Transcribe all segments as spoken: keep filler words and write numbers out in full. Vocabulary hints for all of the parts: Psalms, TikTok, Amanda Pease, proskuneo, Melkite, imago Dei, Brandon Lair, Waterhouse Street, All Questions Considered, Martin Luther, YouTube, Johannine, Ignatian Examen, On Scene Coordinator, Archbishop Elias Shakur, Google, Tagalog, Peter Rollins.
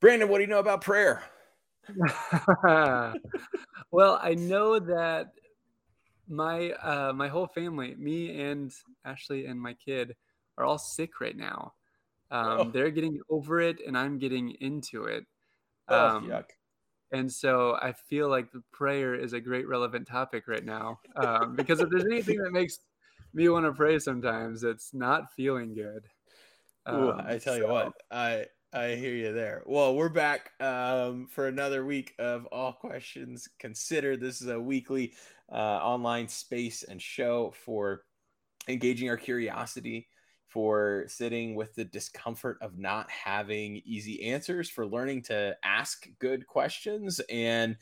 Brandon, what do you know about prayer? Well, I know that my uh, my whole family, me and Ashley and my kid, are all sick right now. Um, oh. They're getting over it, and I'm getting into it. Um, oh, yuck. And so I feel like the prayer is a great relevant topic right now, um, because if there's anything that makes me want to pray sometimes, it's not feeling good. Um, Ooh, I tell so. you what, I I hear you there. Well, we're back um, for another week of All Questions Considered. This is a weekly uh, online space and show for engaging our curiosity, for sitting with the discomfort of not having easy answers, for learning to ask good questions, and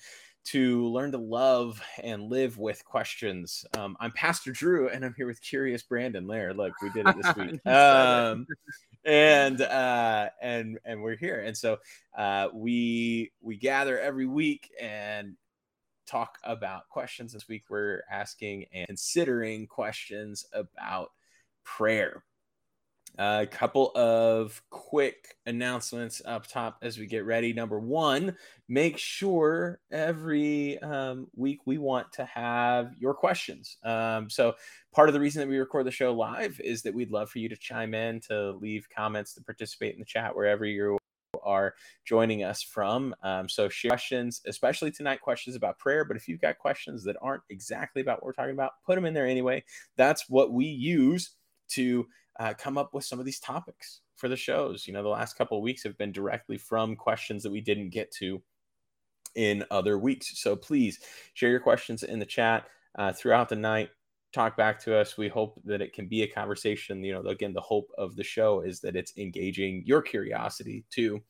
to learn to love and live with questions. Um, I'm Pastor Drew, and I'm here with Curious Brandon Lair. Look, we did it this week. um, and, uh, and, and we're here. And so uh, we, we gather every week and talk about questions. This week, we're asking and considering questions about prayer. A couple of quick announcements up top as we get ready. Number one, make sure every um, week we want to have your questions. Um, so part of the reason that we record the show live is that we'd love for you to chime in, to leave comments, to participate in the chat wherever you are joining us from. Um, so share questions, especially tonight, questions about prayer. But if you've got questions that aren't exactly about what we're talking about, put them in there anyway. That's what we use to Uh, come up with some of these topics for the shows. You know, the last couple of weeks have been directly from questions that we didn't get to in other weeks. So please share your questions in the chat uh, throughout the night. Talk back to us. We hope that it can be a conversation. You know, again, the hope of the show is that it's engaging your curiosity too.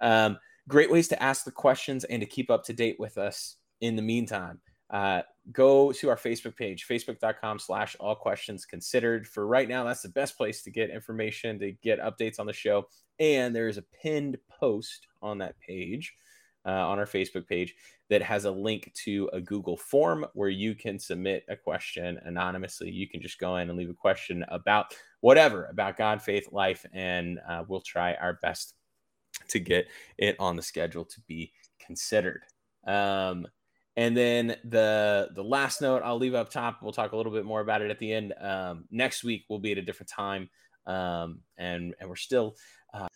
Um, great ways to ask the questions and to keep up to date with us in the meantime. Uh, go to our Facebook page, facebook.com slash all questions considered. For right now, that's the best place to get information, to get updates on the show. And there is a pinned post on that page, uh, on our Facebook page, that has a link to a Google form where you can submit a question anonymously. You can just go in and leave a question about whatever, about God, faith, life, and uh, we'll try our best to get it on the schedule to be considered. Um, And then the the last note I'll leave up top. We'll talk a little bit more about it at the end. Um, next week we'll be at a different time, um, and and we're still, uh,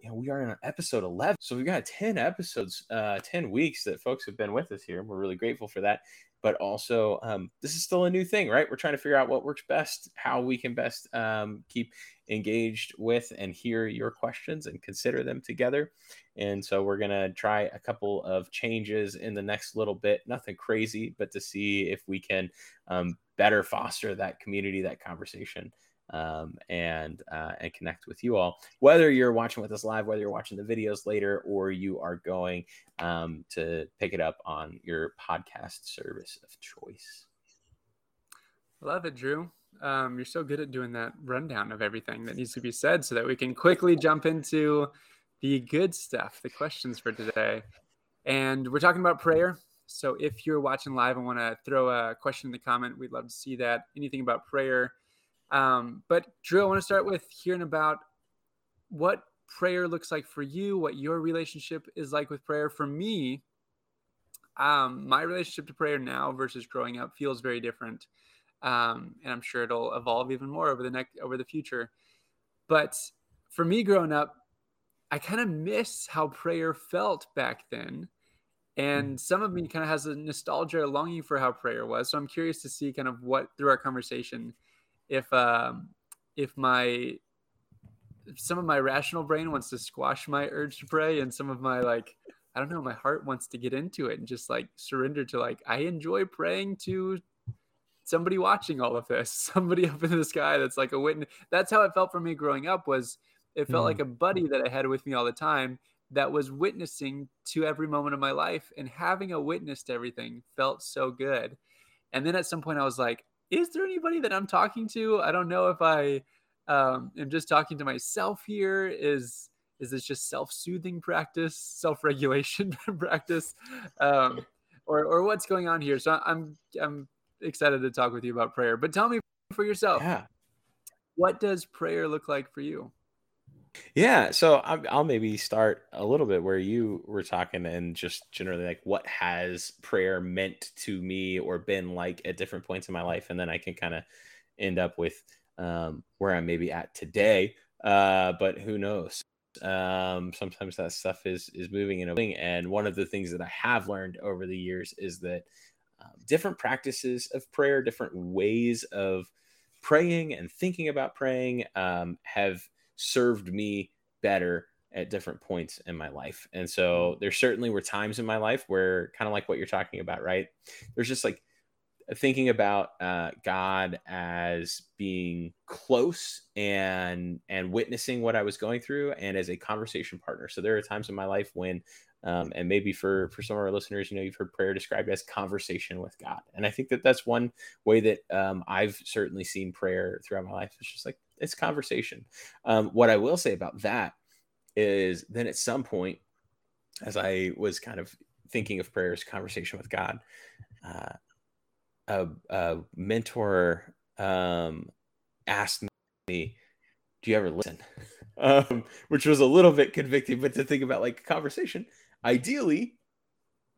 you know, we are in episode eleven, so we've got ten episodes, uh, ten weeks that folks have been with us here. We're really grateful for that. But also, um, this is still a new thing, right? We're trying to figure out what works best, how we can best um, keep engaged with and hear your questions and consider them together. And so we're going to try a couple of changes in the next little bit, nothing crazy, but to see if we can um, better foster that community, that conversation, um, and, uh, and connect with you all, whether you're watching with us live, whether you're watching the videos later, or you are going, um, to pick it up on your podcast service of choice. Love it, Drew. Um, you're so good at doing that rundown of everything that needs to be said so that we can quickly jump into the good stuff, the questions for today. And we're talking about prayer. So if you're watching live and want to throw a question in the comment, we'd love to see that. Anything about prayer. Um, but Drew, I want to start with hearing about what prayer looks like for you, what your relationship is like with prayer. For me, um, my relationship to prayer now versus growing up feels very different. Um, and I'm sure it'll evolve even more over the next, over the future. But for me growing up, I kind of miss how prayer felt back then. And some of me kind of has a nostalgia, a longing for how prayer was. So I'm curious to see kind of what, through our conversation, If um, if my if some of my rational brain wants to squash my urge to pray, and some of my, like, I don't know, my heart wants to get into it and just like surrender to, like, I enjoy praying to somebody watching all of this, somebody up in the sky that's like a witness. That's how it felt for me growing up. Was it felt mm. like a buddy that I had with me all the time that was witnessing to every moment of my life, and having a witness to everything felt so good. And then at some point I was like, is there anybody that I'm talking to? I don't know if I um, am just talking to myself here. Is is this just self-soothing practice, self-regulation practice, um, or or what's going on here? So I'm I'm excited to talk with you about prayer. But tell me for yourself, yeah. What does prayer look like for you? Yeah, so I'm, I'll maybe start a little bit where you were talking, and just generally like what has prayer meant to me or been like at different points in my life, and then I can kind of end up with um, where I'm maybe at today. Uh, but who knows? Um, sometimes that stuff is is moving and moving. And one of the things that I have learned over the years is that uh, different practices of prayer, different ways of praying and thinking about praying, um, have served me better at different points in my life. And so there certainly were times in my life where, kind of like what you're talking about, right? There's just like thinking about uh, God as being close and and witnessing what I was going through, and as a conversation partner. So there are times in my life when, um, and maybe for for some of our listeners, you know, you've heard prayer described as conversation with God. And I think that that's one way that um, I've certainly seen prayer throughout my life. It's just like, it's conversation. Um, what I will say about that is then at some point, as I was kind of thinking of prayer as conversation with God, uh, a, a mentor um, asked me, do you ever listen? Um, which was a little bit convicting, but to think about like conversation, ideally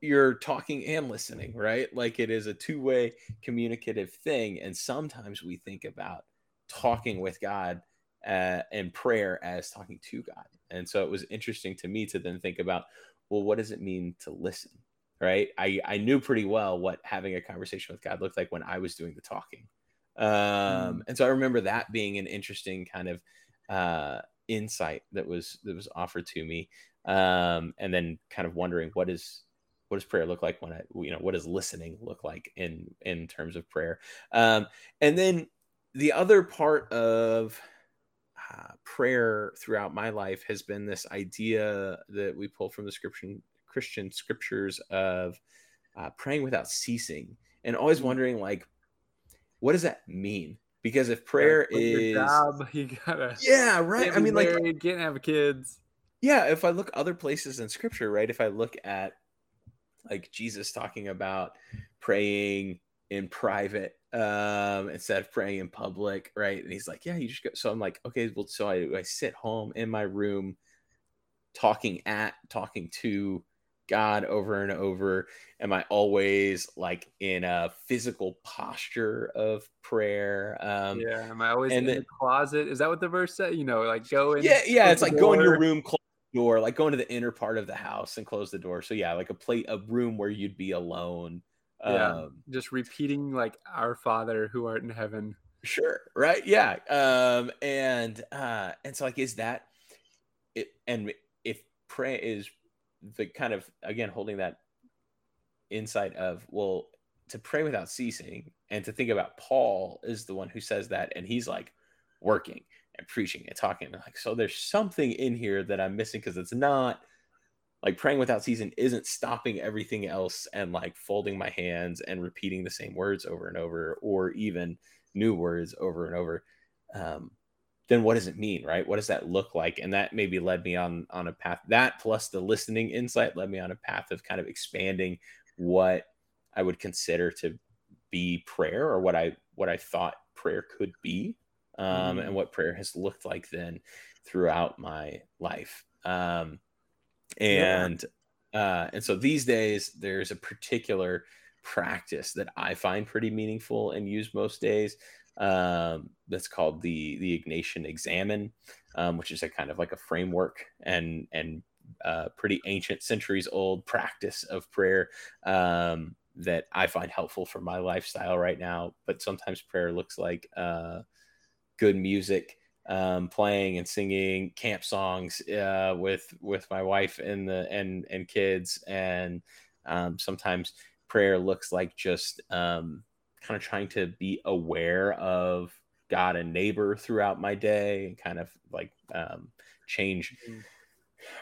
you're talking and listening, right? Like it is a two-way communicative thing. And sometimes we think about talking with God uh, and prayer as talking to God. And so it was interesting to me to then think about, well, what does it mean to listen, right? I, I knew pretty well what having a conversation with God looked like when I was doing the talking. Um, mm. And so I remember that being an interesting kind of uh, insight that was, that was offered to me. Um, and then kind of wondering what is, what does prayer look like when I, you know, what does listening look like in, in terms of prayer? Um, and then the other part of uh, prayer throughout my life has been this idea that we pull from the scripture, Christian scriptures of uh, praying without ceasing, and always wondering, like, what does that mean? Because if prayer you is your job, you gotta yeah right. I mean, married, like you can't have kids. Yeah, if I look other places in scripture, right? If I look at like Jesus talking about praying in private um instead of praying in public, right? And he's like, yeah, you just go. So I'm like, okay, well, so I, I sit home in my room talking at talking to God over and over. Am I always like in a physical posture of prayer? Um yeah, am I always in then, the closet? Is that what the verse said? You know, like go in. Yeah, yeah, it's like go in your room, close the door, like go into the inner part of the house and close the door. So yeah, like a plate a room where you'd be alone. Yeah, um, just repeating like our Father who art in heaven. Sure, right? Yeah. Um, and uh, and so like, is that it? And if prayer is the kind of, again, holding that insight of, well, to pray without ceasing, and to think about Paul is the one who says that, and he's like working and preaching and talking, and like, so there's something in here that I'm missing, because it's not like praying without ceasing isn't stopping everything else and like folding my hands and repeating the same words over and over, or even new words over and over. Um, then what does it mean, right? What does that look like? And that maybe led me on, on a path, that plus the listening insight led me on a path of kind of expanding what I would consider to be prayer, or what I, what I thought prayer could be, um, mm. and what prayer has looked like then throughout my life. Um, And, uh, and so these days there's a particular practice that I find pretty meaningful and use most days. Um, that's called the, the Ignatian Examen, um, which is a kind of like a framework and, and, uh, pretty ancient, centuries old practice of prayer, um, that I find helpful for my lifestyle right now. But sometimes prayer looks like, uh, good music, um playing and singing camp songs uh with with my wife and the and and kids, and um sometimes prayer looks like just um kind of trying to be aware of God and neighbor throughout my day, and kind of like um change mm-hmm.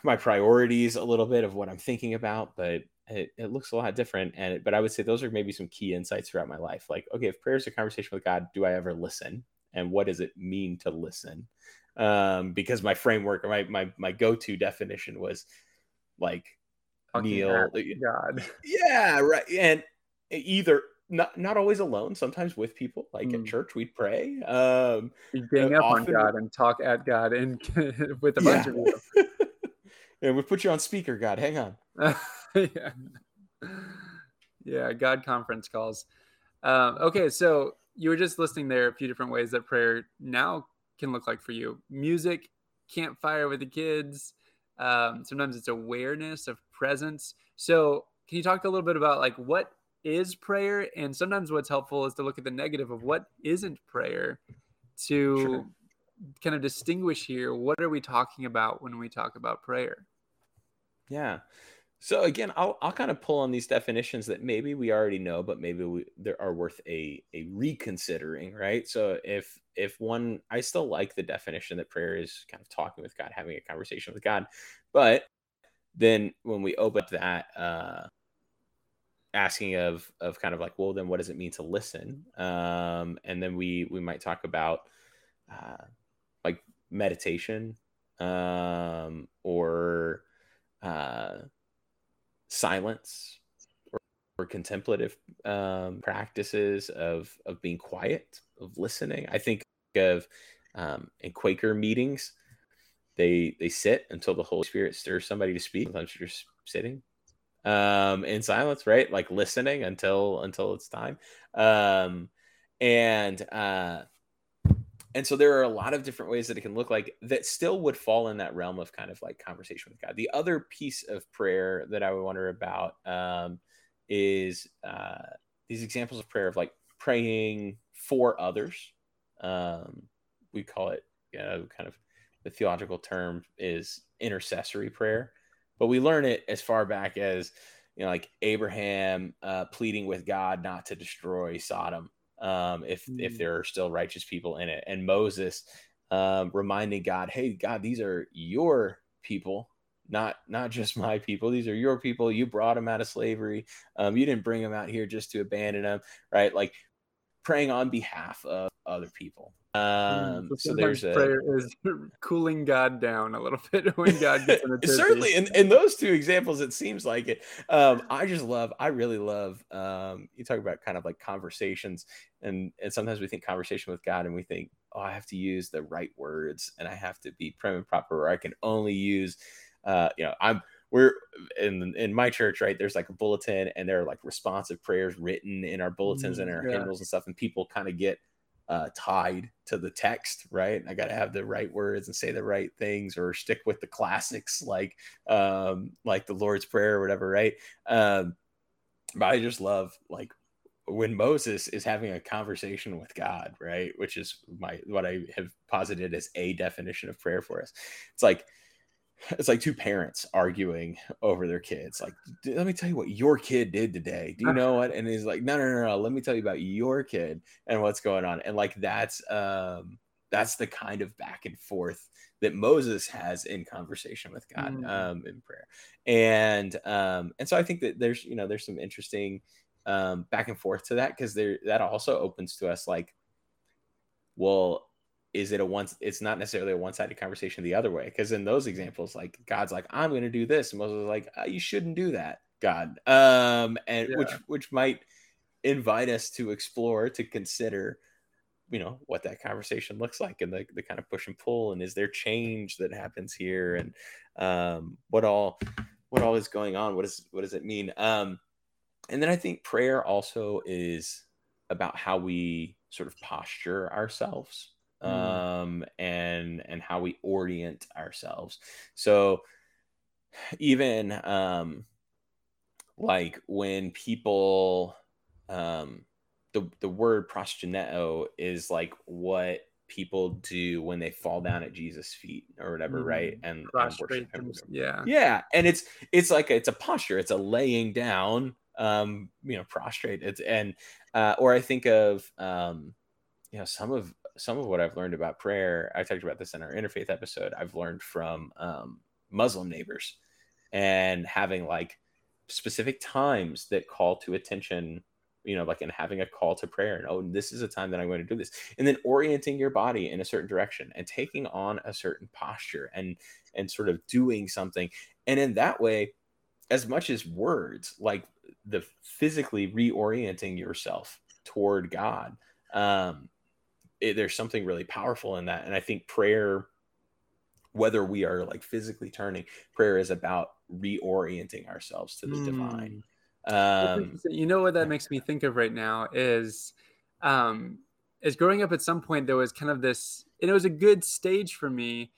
my priorities a little bit of what I'm thinking about, but it, it looks a lot different. And it, but I would say those are maybe some key insights throughout my life, like, okay, if prayer is a conversation with God, do I ever listen? And what does it mean to listen? Um, because my framework, my my my go-to definition was like, talking kneel, God. Yeah, right. And either not not always alone, sometimes with people, like mm. at church we'd pray. Um, we'd gang up often, on God and talk at God and with a bunch yeah. of you. Yeah, we put you on speaker, God. Hang on. yeah. yeah, God conference calls. Um, okay, so you were just listing there a few different ways that prayer now can look like for you. Music, campfire with the kids. Um, sometimes it's awareness of presence. So can you talk a little bit about like what is prayer? And sometimes what's helpful is to look at the negative of what isn't prayer to sure. kind of distinguish here. What are we talking about when we talk about prayer? Yeah. So again, I'll I'll kind of pull on these definitions that maybe we already know, but maybe we, there are worth a a reconsidering, right? So if if one, I still like the definition that prayer is kind of talking with God, having a conversation with God, but then when we open up that uh, asking of of kind of like, well, then what does it mean to listen? Um, and then we we might talk about uh, like meditation um, or uh, silence or, or contemplative um, practices of, of being quiet, of listening. I think of um, in Quaker meetings, they they sit until the Holy Spirit stirs somebody to speak. Sometimes you're just sitting um, in silence, right? Like listening until until it's time. Um, and uh, and so there are a lot of different ways that it can look like that still would fall in that realm of kind of like conversation with God. The other piece of prayer that I would wonder about um, is uh, these examples of prayer of like praying for others. Um, we call it, you know, kind of the theological term is intercessory prayer, but we learn it as far back as, you know, like Abraham uh, pleading with God not to destroy Sodom. Um, if, mm. if there are still righteous people in it, and Moses, um, reminding God, hey, God, these are your people, not, not just my people. These are your people. You brought them out of slavery. Um, you didn't bring them out here just to abandon them. Right. Like praying on behalf of other people. Um, mm, so there's a prayer is cooling God down a little bit when God gets in the certainly in, in those two examples, it seems like it. Um, I just love, I really love, um, you talk about kind of like conversations and, and sometimes we think conversation with God and we think, oh, I have to use the right words and I have to be prim and proper, or I can only use, uh, you know, I'm, we're in in my church, right? There's like a bulletin and there are like responsive prayers written in our bulletins mm, and our yeah. hymnals and stuff. And people kind of get Uh, tied to the text, right? And I got to have the right words and say the right things, or stick with the classics, like um, like the Lord's Prayer or whatever, right? Um, but I just love like when Moses is having a conversation with God, right? Which is my what I have posited as a definition of prayer for us. It's like it's like two parents arguing over their kids. Like, let me tell you what your kid did today. Do you know what? And he's like, no, no, no, no. Let me tell you about your kid and what's going on. And like, that's, um, that's the kind of back and forth that Moses has in conversation with God, mm-hmm. um, in prayer. And, um, and so I think that there's, you know, there's some interesting, um, back and forth to that. Cause there, that also opens to us like, well, is it a one, it's not necessarily a one-sided conversation the other way. Cause in those examples, like God's like, I'm going to do this. And Moses is like, oh, you shouldn't do that, God. Um, and yeah. which, which might invite us to explore, to consider, you know, what that conversation looks like and the, the kind of push and pull. And is there change that happens here? And um, what all, what all is going on? What is, what does it mean? Um, and then I think prayer also is about how we sort of posture ourselves. Um, and, and how we orient ourselves. So even, um, like when people, um, the, the word proskuneo is like what people do when they fall down at Jesus' feet or whatever. Mm-hmm. Right. And, and worship him. Yeah. Yeah. And it's, it's like, a, it's a posture, it's a laying down, um, you know, prostrate. It's, and, uh, or I think of, um, you know, some of, some of what I've learned about prayer, I talked about this in our interfaith episode, I've learned from um, Muslim neighbors and having like specific times that call to attention, you know, like and having a call to prayer and, oh, this is a time that I'm going to do this. And then orienting your body in a certain direction and taking on a certain posture and, and sort of doing something. And in that way, as much as words, like the physically reorienting yourself toward God. Um, it, there's something really powerful in that. And I think prayer, whether we are like physically turning, prayer is about reorienting ourselves to the mm. divine. Um, you know what that makes me think of right now is, um, is growing up at some point, there was kind of this, and it was a good stage for me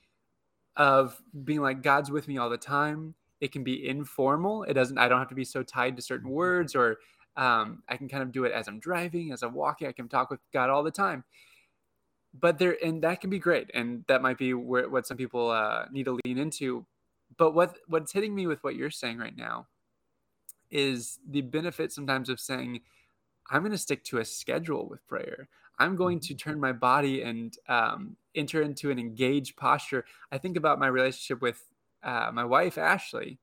of being like, God's with me all the time. It can be informal. It doesn't, I don't have to be so tied to certain words, or um, I can kind of do it as I'm driving, as I'm walking, I can talk with God all the time. But there, and that can be great. And that might be where, what some people uh, need to lean into. But what what's hitting me with what you're saying right now is the benefit sometimes of saying, I'm going to stick to a schedule with prayer. I'm going to turn my body and um, enter into an engaged posture. I think about my relationship with uh, my wife, Ashley,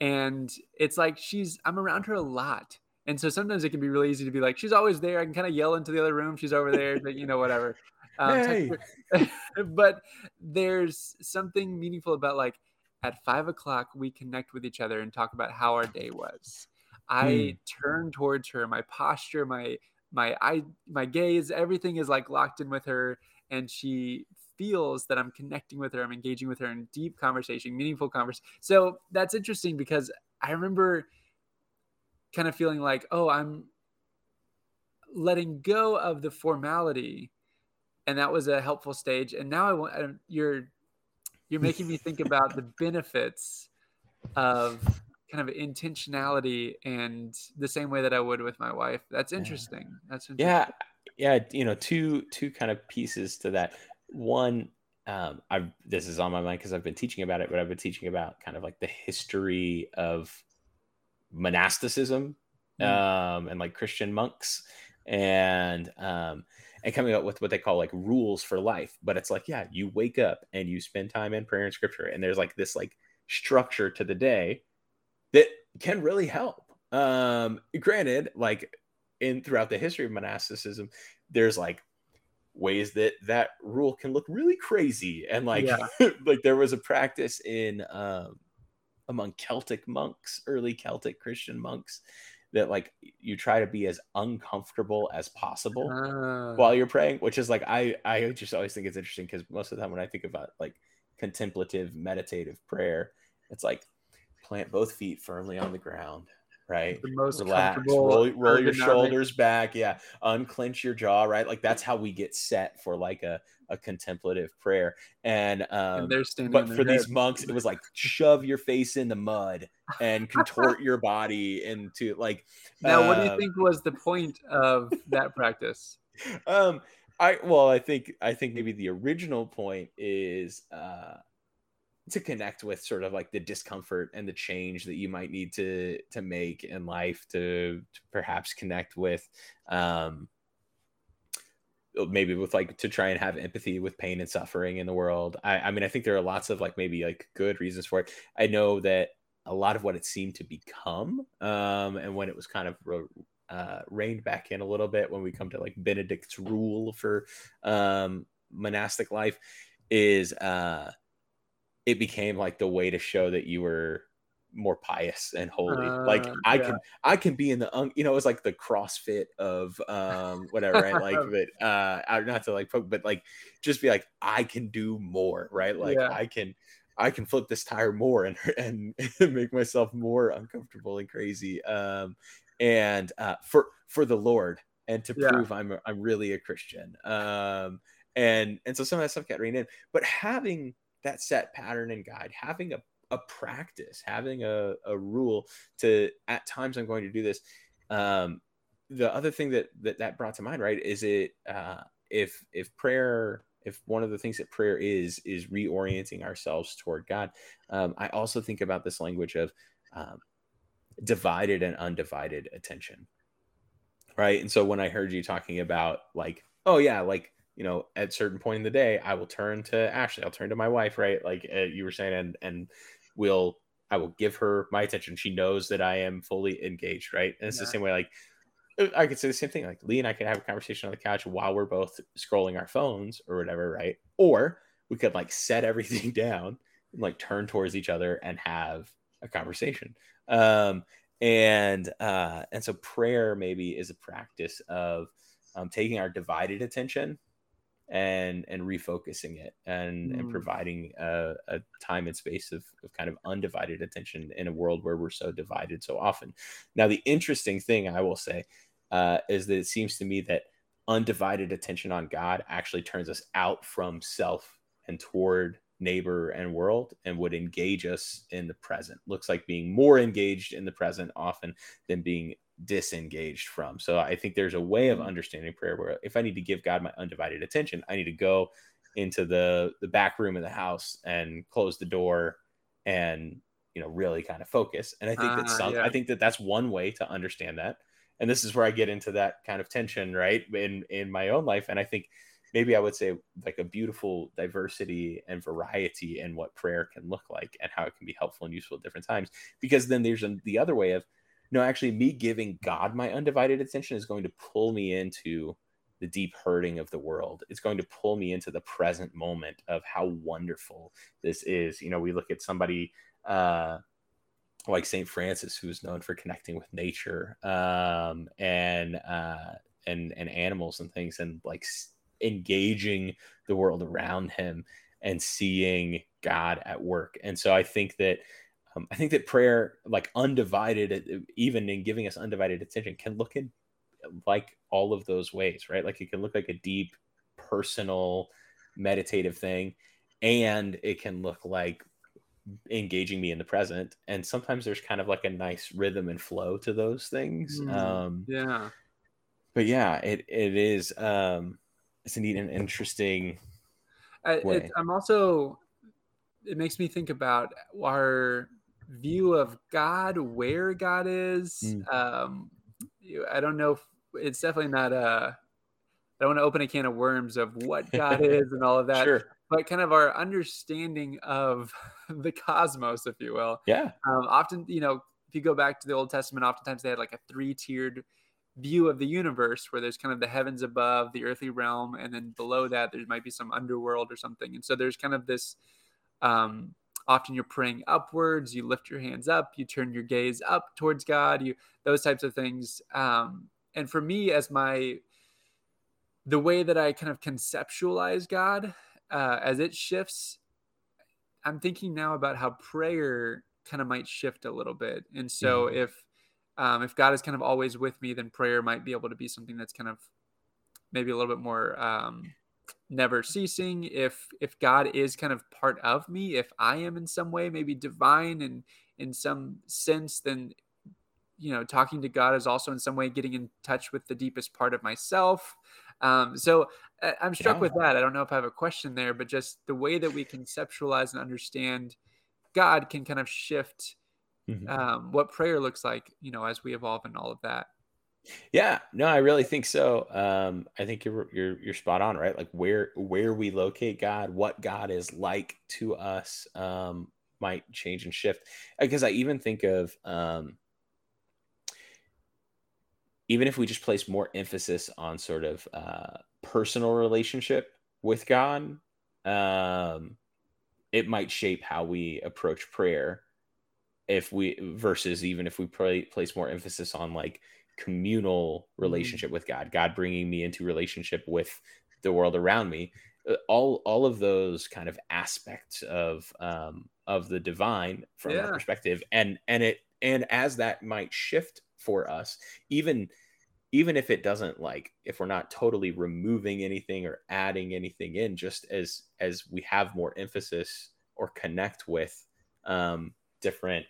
and it's like, she's, I'm around her a lot. And so sometimes it can be really easy to be like, she's always there. I can kind of yell into the other room. She's over there, but you know, whatever. Um, hey. But there's something meaningful about like, at five o'clock, we connect with each other and talk about how our day was. I mm. turn towards her, my posture, my, my eye, my gaze, everything is like locked in with her. And she feels that I'm connecting with her. I'm engaging with her in deep conversation, meaningful conversation. So that's interesting, because I remember kind of feeling like, oh, I'm letting go of the formality. And that was a helpful stage. And now I want, I, you're, You're making me think about the benefits of kind of intentionality, and the same way that I would with my wife. That's interesting. Yeah. That's interesting. Yeah. Yeah. You know, two, two kind of pieces to that. One, um, I've, this is on my mind cause I've been teaching about it, but I've been teaching about kind of like the history of monasticism, mm. um, and like Christian monks, and, um, and coming up with what they call like rules for life. But it's like, yeah, you wake up and you spend time in prayer and scripture. And there's like this like structure to the day that can really help. Um, granted, like in throughout the history of monasticism, there's like ways that that rule can look really crazy. And like, yeah. like there was a practice in um, among Celtic monks, early Celtic Christian monks, that like you try to be as uncomfortable as possible uh, while you're praying, which is like, I, I just always think it's interesting, because most of the time when I think about like contemplative meditative prayer, it's like plant both feet firmly on the ground, right? The most relax, roll, roll your shoulders back. Yeah. Unclench your jaw, right? Like that's how we get set for like a, a contemplative prayer. And, um, and but for head. these monks, it was like, shove your face in the mud and contort your body into like, now, um, what do you think was the point of that practice? Um, I, well, I think, I think maybe the original point is, uh, to connect with sort of like the discomfort and the change that you might need to, to make in life, to, to perhaps connect with, um, maybe with like, to try and have empathy with pain and suffering in the world. I, I mean, I think there are lots of like, maybe like good reasons for it. I know that a lot of what it seemed to become, um, and when it was kind of uh, reined back in a little bit, when we come to like Benedict's rule for um, monastic life, is uh, it became like the way to show that you were more pious and holy. Uh, like I yeah. can, I can be in the, un- you know, it's like the CrossFit of um, whatever, right? Like, but uh, not to like, but like, just be like, I can do more, right? Like yeah. I can, I can flip this tire more and, and make myself more uncomfortable and crazy. Um, and uh, for, for the Lord, and to yeah. prove I'm, I'm really a Christian. Um, and, and so some of that stuff got reined in, but having that set pattern and guide, having a, a practice, having a, a rule to, at times I'm going to do this. Um, the other thing that, that that brought to mind, right, is it uh, if if prayer, if one of the things that prayer is, is reorienting ourselves toward God. Um, I also think about this language of um, divided and undivided attention, right? And so when I heard you talking about like, oh yeah, like, you know, at certain point in the day, I will turn to Ashley, I'll turn to my wife, right? Like uh, you were saying, and, and will, I will give her my attention. She knows that I am fully engaged, right? And it's yeah. the same way, like, I could say the same thing, like Lee and I could have a conversation on the couch while we're both scrolling our phones or whatever, right? Or we could like set everything down and like turn towards each other and have a conversation. Um, And uh, and so prayer maybe is a practice of um, taking our divided attention and and refocusing it and, mm. and providing a, a time and space of, of kind of undivided attention in a world where we're so divided so often. Now, the interesting thing I will say uh, is that it seems to me that undivided attention on God actually turns us out from self and toward neighbor and world, and would engage us in the present. Looks like being more engaged in the present often than being disengaged from. So I think there's a way of understanding prayer where if I need to give God my undivided attention, I need to go into the the back room of the house and close the door and, you know, really kind of focus. And I think uh, that some, yeah. I think that that's one way to understand that. And this is where I get into that kind of tension, right, in in my own life. And I think maybe I would say like a beautiful diversity and variety in what prayer can look like and how it can be helpful and useful at different times. Because then there's a, the other way of, no, actually me giving God my undivided attention is going to pull me into the deep hurting of the world. It's going to pull me into the present moment of how wonderful this is. You know, we look at somebody uh, like Saint Francis, who's known for connecting with nature um, and, uh, and, and animals and things, and like engaging the world around him and seeing God at work. And so I think that um, I think that prayer, like undivided, even in giving us undivided attention, can look in like all of those ways, right? Like it can look like a deep, personal, meditative thing, and it can look like engaging me in the present. And sometimes there's kind of like a nice rhythm and flow to those things. Mm, um, yeah. But yeah, it it is. Um, It's indeed an interesting way. It, I'm also, it makes me think about our view of God, where God is. Mm. Um, I don't know if, it's definitely not a, I don't want to open a can of worms of what God is and all of that, sure. But kind of our understanding of the cosmos, if you will. Yeah. Um, often, you know, if you go back to the Old Testament, oftentimes they had like a three-tiered view of the universe, where there's kind of the heavens above, the earthly realm, and then below that there might be some underworld or something. And so there's kind of this um often you're praying upwards, you lift your hands up, you turn your gaze up towards God, you those types of things. Um and for me, as my the way that I kind of conceptualize God, uh as it shifts, I'm thinking now about how prayer kind of might shift a little bit. And so mm-hmm. if Um, if God is kind of always with me, then prayer might be able to be something that's kind of maybe a little bit more um, never ceasing. If if God is kind of part of me, if I am in some way maybe divine and in some sense, then, you know, talking to God is also in some way getting in touch with the deepest part of myself. Um, so I, I'm struck yeah. with that. I don't know if I have a question there, but just the way that we conceptualize and understand God can kind of shift Mm-hmm. Um, what prayer looks like, you know, as we evolve and all of that. Yeah, no, I really think so. Um, I think you're, you're, you're spot on, right? Like where, where we locate God, what God is like to us, um, might change and shift. Because I even think of, um, even if we just place more emphasis on sort of, uh, personal relationship with God, um, it might shape how we approach prayer. If we versus even if we play, place more emphasis on like communal relationship mm-hmm. with God, God bringing me into relationship with the world around me, all all of those kind of aspects of um, of the divine from yeah. our perspective, and and it and as that might shift for us, even even if it doesn't like if we're not totally removing anything or adding anything in, just as as we have more emphasis or connect with um, different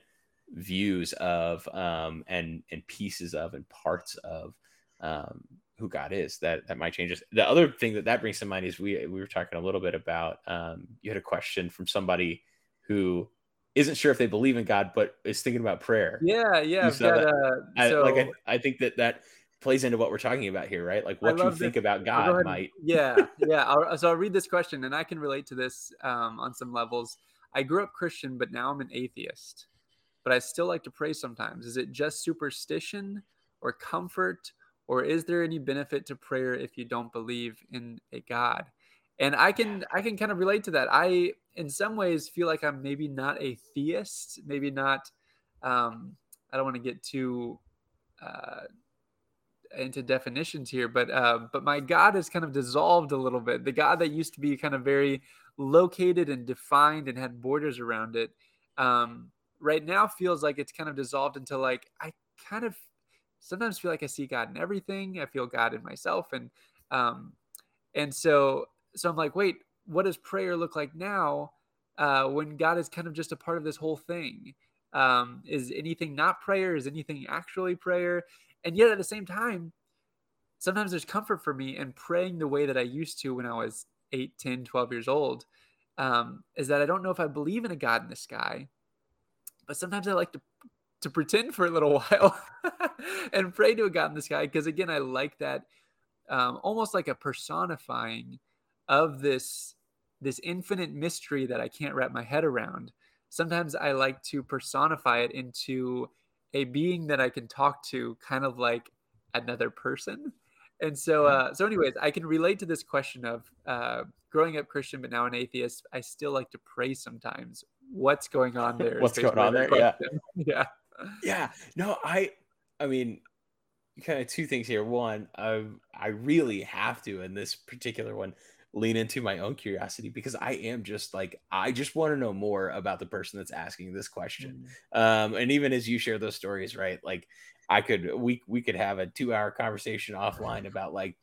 views of um and and pieces of and parts of um who God is, that that might change us. The other thing that that brings to mind is we we were talking a little bit about um you had a question from somebody who isn't sure if they believe in God but is thinking about prayer. Yeah, yeah. I've got, uh, I, so... like I, I think that that plays into what we're talking about here, right? Like what you think this. About God Go might. Yeah, yeah. I'll, so I'll read this question, and I can relate to this um on some levels. I grew up Christian, but now I'm an atheist. But I still like to pray sometimes. Is it just superstition or comfort, or is there any benefit to prayer if you don't believe in a God? And I can I can kind of relate to that. I, in some ways, feel like I'm maybe not a theist, maybe not um, I don't want to get too uh, into definitions here, but uh, but my God is kind of dissolved a little bit. The God that used to be kind of very located and defined and had borders around it, um, right now feels like it's kind of dissolved into, like, I kind of sometimes feel like I see God in everything. I feel God in myself. And um, and so so I'm like, wait, what does prayer look like now uh, when God is kind of just a part of this whole thing? Um, is anything not prayer? Is anything actually prayer? And yet at the same time, sometimes there's comfort for me in praying the way that I used to when I was eight, ten, twelve years old, um, is that I don't know if I believe in a God in the sky, but sometimes I like to, to pretend for a little while and pray to a God in the sky. Because again, I like that, um, almost like a personifying of this, this infinite mystery that I can't wrap my head around. Sometimes I like to personify it into a being that I can talk to, kind of like another person. And so, uh, so anyways, I can relate to this question of uh, growing up Christian, but now an atheist. I still like to pray sometimes. What's going on there? What's going on there? Yeah. yeah. Yeah. No, I, I mean, kind of two things here. One, I, I really have to, in this particular one, lean into my own curiosity, because I am just like, I just want to know more about the person that's asking this question. Mm-hmm. Um, and even as you share those stories, right? Like, I could, we, we could have a two hour conversation offline about, like,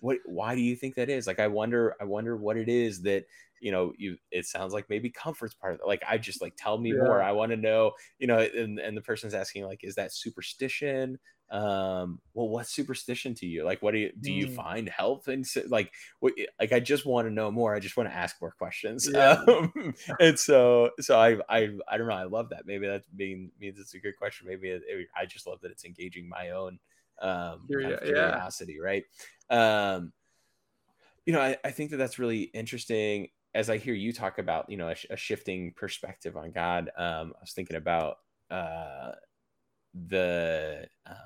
what, why do you think that is? Like, I wonder, I wonder what it is that, you know, you, it sounds like maybe comfort's part of it. Like, I just like, tell me yeah. more. I want to know, you know, and, and the person's asking, like, is that superstition? Um, well, what's superstition to you? Like, what do you, do you mm. find help? And so, like, what, like, I just want to know more. I just want to ask more questions. Yeah. Um, and so, so I, I, I don't know. I love that. Maybe that being, means it's a good question. Maybe it, it, I just love that it's engaging my own, um, Curio- kind of curiosity. Yeah. Right. Um, you know, I, I think that that's really interesting. As I hear you talk about, you know, a, a shifting perspective on God, um, I was thinking about uh, the um,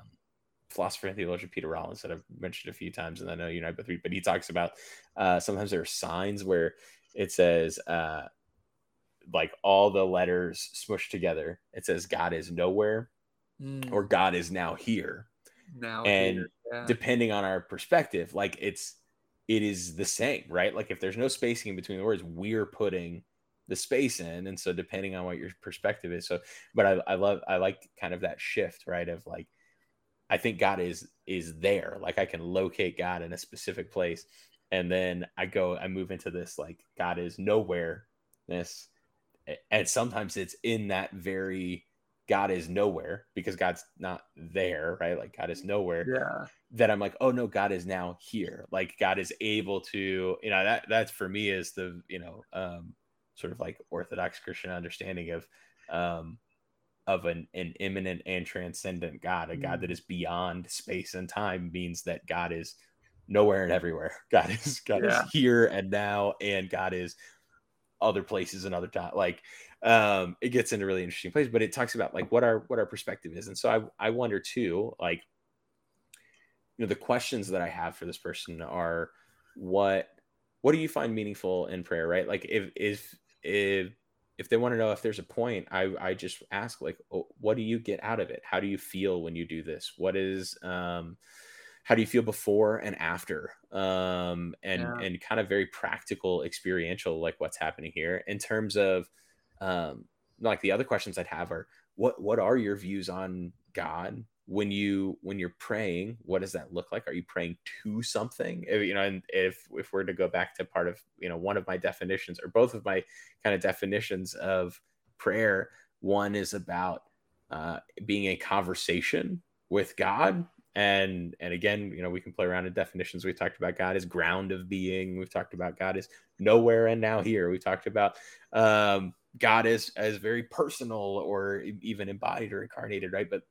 philosopher and theologian Peter Rollins, that I've mentioned a few times, and I know you and I both read, but he talks about uh, sometimes there are signs where it says, uh, like, all the letters smushed together. It says God is nowhere, mm. or God is now here. Now, and here, yeah. depending on our perspective, like, it's, it is the same, right? Like, if there's no spacing in between the words, we're putting the space in. And so depending on what your perspective is. So, but I, I love, I like kind of that shift, right? Of, like, I think God is, is there. Like, I can locate God in a specific place. And then I go, I move into this, like, God is nowhere-ness. And sometimes it's in that very God is nowhere, because God's not there, right? Like, God is nowhere. Yeah. That I'm like, oh no, God is now here. Like, God is able to, you know, that that's for me is the, you know, um, sort of like Orthodox Christian understanding of, um, of an, an immanent and transcendent God, a God that is beyond space and time, means that God is nowhere and everywhere. God is, God yeah. is here and now, and God is other places and other time. Like, um, it gets into really interesting places, but it talks about, like, what our, what our perspective is. And so I, I wonder too, like, you know, the questions that I have for this person are, what, what do you find meaningful in prayer? Right? Like, if, if, if, if they want to know if there's a point, I, I just ask, like, what do you get out of it? How do you feel when you do this? What is, um, how do you feel before and after? Um, and, yeah. and kind of very practical, experiential, like, what's happening here in terms of, um, like, the other questions I'd have are, what, what are your views on God? When you, when you're praying, what does that look like? Are you praying to something? You know, and if, if we're to go back to part of, you know, one of my definitions, or both of my kind of definitions of prayer, one is about uh, being a conversation with God. And, and again, you know, we can play around in definitions. We've talked about God as ground of being. We've talked about God as nowhere and now here. We talked about um, God as, as very personal, or even embodied or incarnated, right? But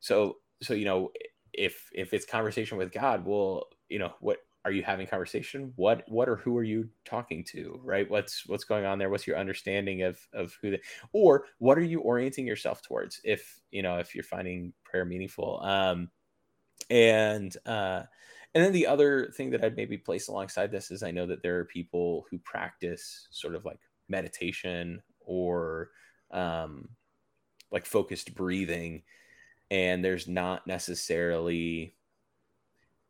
So, so, you know, if, if it's conversation with God, well, you know, what are you having conversation? What, what, or who are you talking to, right? What's, what's going on there? What's your understanding of, of who they, or what are you orienting yourself towards? If, you know, if you're finding prayer meaningful, um, and, uh, and then the other thing that I'd maybe place alongside this is, I know that there are people who practice sort of like meditation or, um, like focused breathing, and there's not necessarily,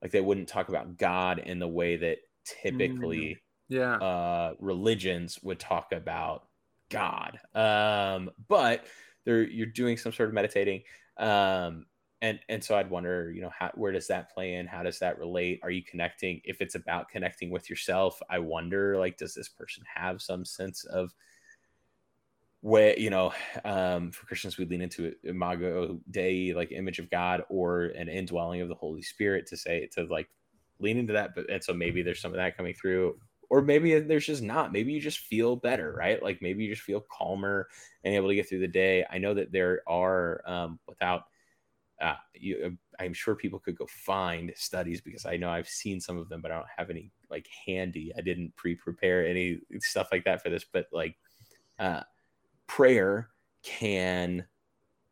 like, they wouldn't talk about God in the way that typically mm-hmm. yeah. uh, religions would talk about God. Um, but they're, you're doing some sort of meditating. Um, and, and so I'd wonder, you know, how, where does that play in? How does that relate? Are you connecting? If it's about connecting with yourself, I wonder, like, does this person have some sense of where, you know, um, for Christians, we lean into imago Dei, like image of God, or an indwelling of the Holy Spirit, to say, to like lean into that. But, and so maybe there's some of that coming through, or maybe there's just not, maybe you just feel better, right? Like maybe you just feel calmer and able to get through the day. I know that there are, um, without, uh, you, I'm sure people could go find studies, because I know I've seen some of them, but I don't have any like handy. I didn't pre-prepare any stuff like that for this, but like, uh, prayer can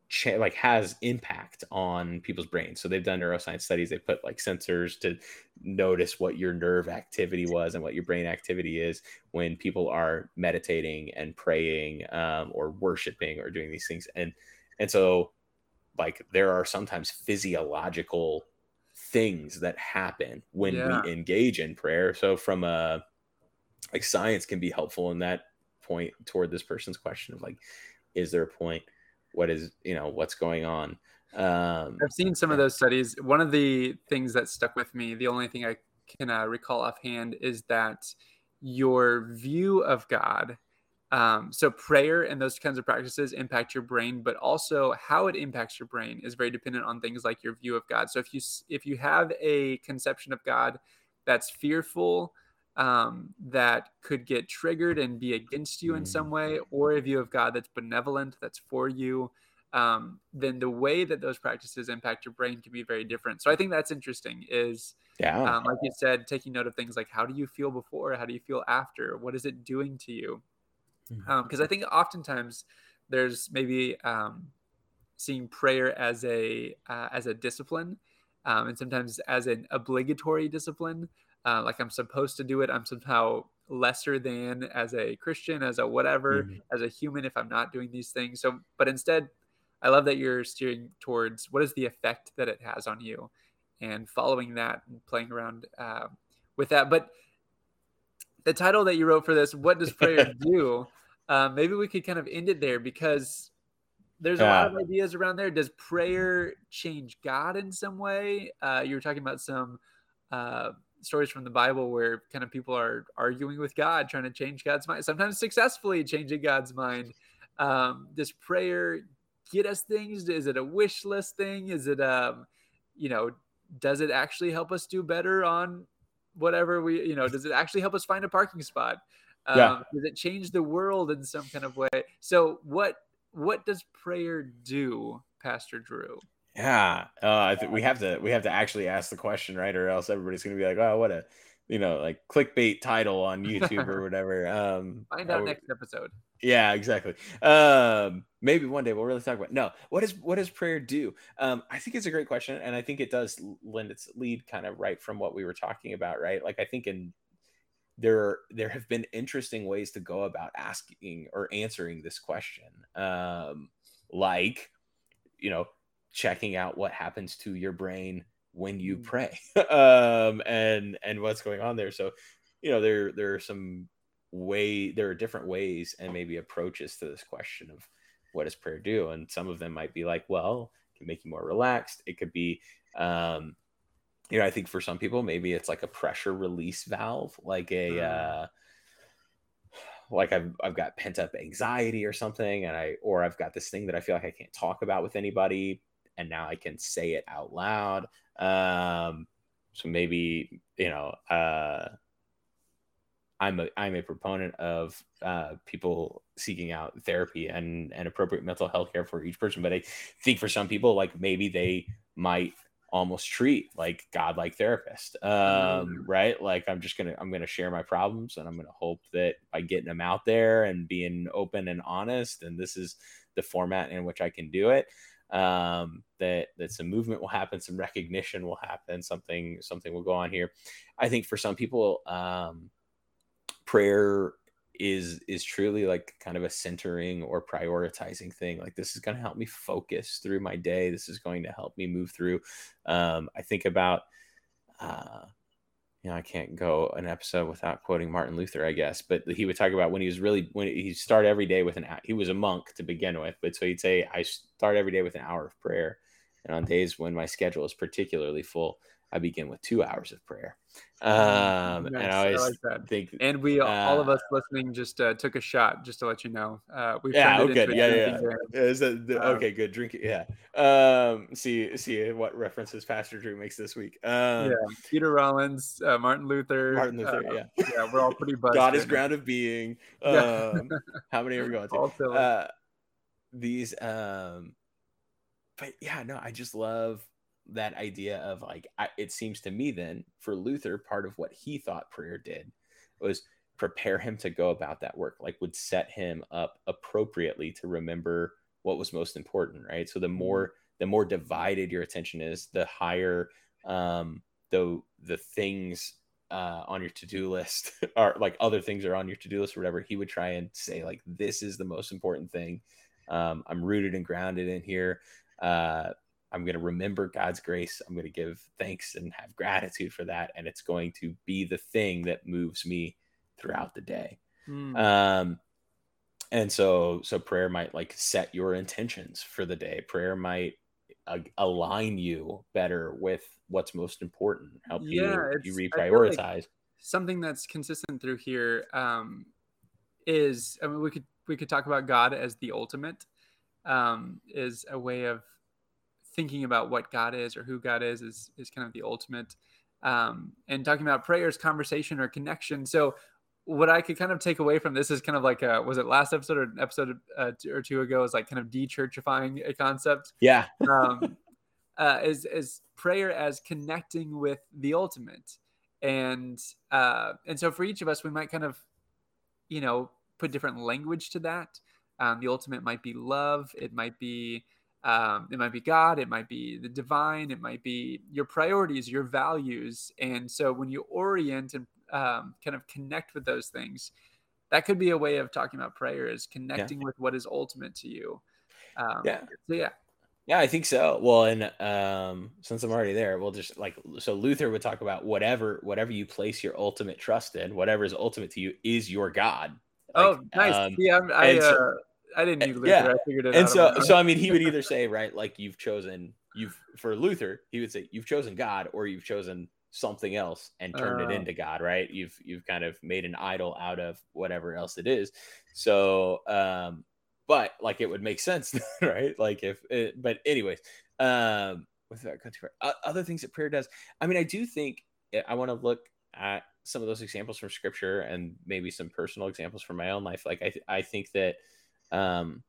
cha- like has impact on people's brains. So they've done neuroscience studies. They put like sensors to notice what your nerve activity was and what your brain activity is when people are meditating and praying, um, or worshiping or doing these things. And, and so like there are sometimes physiological things that happen when yeah. we engage in prayer. So from a, like science can be helpful in that point toward this person's question of like, is there a point? What is, you know, what's going on? Um, I've seen some of those studies. One of the things that stuck with me, the only thing I can uh, recall offhand, is that your view of God, um, so prayer and those kinds of practices impact your brain, but also how it impacts your brain is very dependent on things like your view of God. So if you, if you have a conception of God that's fearful, Um, that could get triggered and be against you in some way, or a view of God that's benevolent, that's for you, um, then the way that those practices impact your brain can be very different. So I think that's interesting is, yeah. um, like you said, taking note of things like, how do you feel before? How do you feel after? What is it doing to you? Mm-hmm. Um, 'cause I think oftentimes there's maybe um, seeing prayer as a, uh, as a discipline, um, and sometimes as an obligatory discipline. Uh, like I'm supposed to do it. I'm somehow lesser than as a Christian, as a whatever, mm-hmm. as a human, if I'm not doing these things. So, but instead, I love that you're steering towards what is the effect that it has on you and following that and playing around uh, with that. But the title that you wrote for this, What Does Prayer Do? Uh, maybe we could kind of end it there, because there's a yeah. lot of ideas around there. Does prayer change God in some way? Uh, you were talking about some uh stories from the Bible where kind of people are arguing with God, trying to change God's mind, sometimes successfully changing God's mind. Um, does prayer get us things? Is it a wish list thing? Is it, um, you know, does it actually help us do better on whatever we, you know, does it actually help us find a parking spot? Um, yeah. Does it change the world in some kind of way? So what, what does prayer do, Pastor Drew? Yeah, uh, I think we have to we have to actually ask the question, right? Or else everybody's going to be like, "Oh, what a, you know, like clickbait title on YouTube or whatever." Um, Find out would, next episode. Yeah, exactly. Um, maybe one day we'll really talk about. No, what is what does prayer do? Um, I think it's a great question, and I think it does lend its lead kind of right from what we were talking about, right? Like I think in there there have been interesting ways to go about asking or answering this question, um, like, you know, checking out what happens to your brain when you pray, um, and, and what's going on there. So, you know, there, there are some way, there are different ways and maybe approaches to this question of what does prayer do? And some of them might be like, well, it can make you more relaxed. It could be, um, you know, I think for some people, maybe it's like a pressure release valve, like a, uh, like I've, I've got pent up anxiety or something. And I, or I've got this thing that I feel like I can't talk about with anybody, and now I can say it out loud. Um, so maybe, you know, uh, I'm a, I'm a proponent of uh, people seeking out therapy and, and appropriate mental health care for each person. But I think for some people, like maybe they might almost treat like godlike therapist, um, right? Like I'm just gonna, I'm gonna share my problems, and I'm gonna hope that by getting them out there and being open and honest, and this is the format in which I can do it, um that that some movement will happen, some recognition will happen, something something will go on here. I think for some people, um prayer is is truly like kind of a centering or prioritizing thing. Like, this is going to help me focus through my day. This is going to help me move through. Um, I think about, uh, you know, I can't go an episode without quoting Martin Luther, I guess, but he would talk about when he was really, when he start every day with an, he was a monk to begin with, but so he'd say, I start every day with an hour of prayer. And on days when my schedule is particularly full, I begin with two hours of prayer. Um, nice. And I always I like that. think, and we, uh, all of us listening, just uh, took a shot, just to let you know. Uh, we've yeah, oh, good, yeah, yeah. yeah. Is that the, um, okay, good drink, yeah. Um, see, see what references Pastor Drew makes this week. Um, yeah, Peter Rollins, uh, Martin Luther, Martin Luther, uh, yeah, yeah. We're all pretty buzzed. God is ground of being. Um, yeah. How many are we going to? Also, uh, these, um, but yeah, no, I just love that idea of like, I, it seems to me then for Luther, part of what he thought prayer did was prepare him to go about that work, like would set him up appropriately to remember what was most important, right? So the more, the more divided your attention is, the higher um, the, the things uh, on your to-do list are, like other things are on your to-do list or whatever. He would try and say like, this is the most important thing. Um, I'm rooted and grounded in here. Uh, I'm going to remember God's grace. I'm going to give thanks and have gratitude for that. And it's going to be the thing that moves me throughout the day. Mm. Um, and so, so prayer might like set your intentions for the day. Prayer might uh, align you better with what's most important, help yeah, you, you reprioritize. Like something that's consistent through here um, is, I mean, we could, we could talk about God as the ultimate um, is a way of thinking about what God is or who God is, is, is kind of the ultimate. Um, and talking about prayers, conversation or connection. So what I could kind of take away from this is kind of like a, was it last episode or an episode uh, or two ago is like kind of de-churchifying a concept. Yeah. um, uh, is, is prayer as connecting with the ultimate. And, uh, and so for each of us, we might kind of, you know, put different language to that. Um, the ultimate might be love. It might be, Um, it might be God, it might be the divine, it might be your priorities, your values. And so when you orient and um, kind of connect with those things, that could be a way of talking about prayer is connecting yeah. with what is ultimate to you. Um, yeah. So yeah. Yeah, I think so. Well, and um, since I'm already there, we'll just like, so Luther would talk about whatever, whatever you place your ultimate trust in, whatever is ultimate to you is your God. Like, oh, nice. Um, yeah. I, uh, I didn't need Luther. Yeah. I figured it out. And so, so I mean, he would either say, right, like you've chosen, you've for Luther, he would say you've chosen God, or you've chosen something else and turned uh, it into God, right? You've you've kind of made an idol out of whatever else it is. So, um, but like it would make sense, right? Like if, it, but anyways, um, without going too far, other things that prayer does. I mean, I do think I want to look at some of those examples from Scripture and maybe some personal examples from my own life. Like I, th- I think that. Um,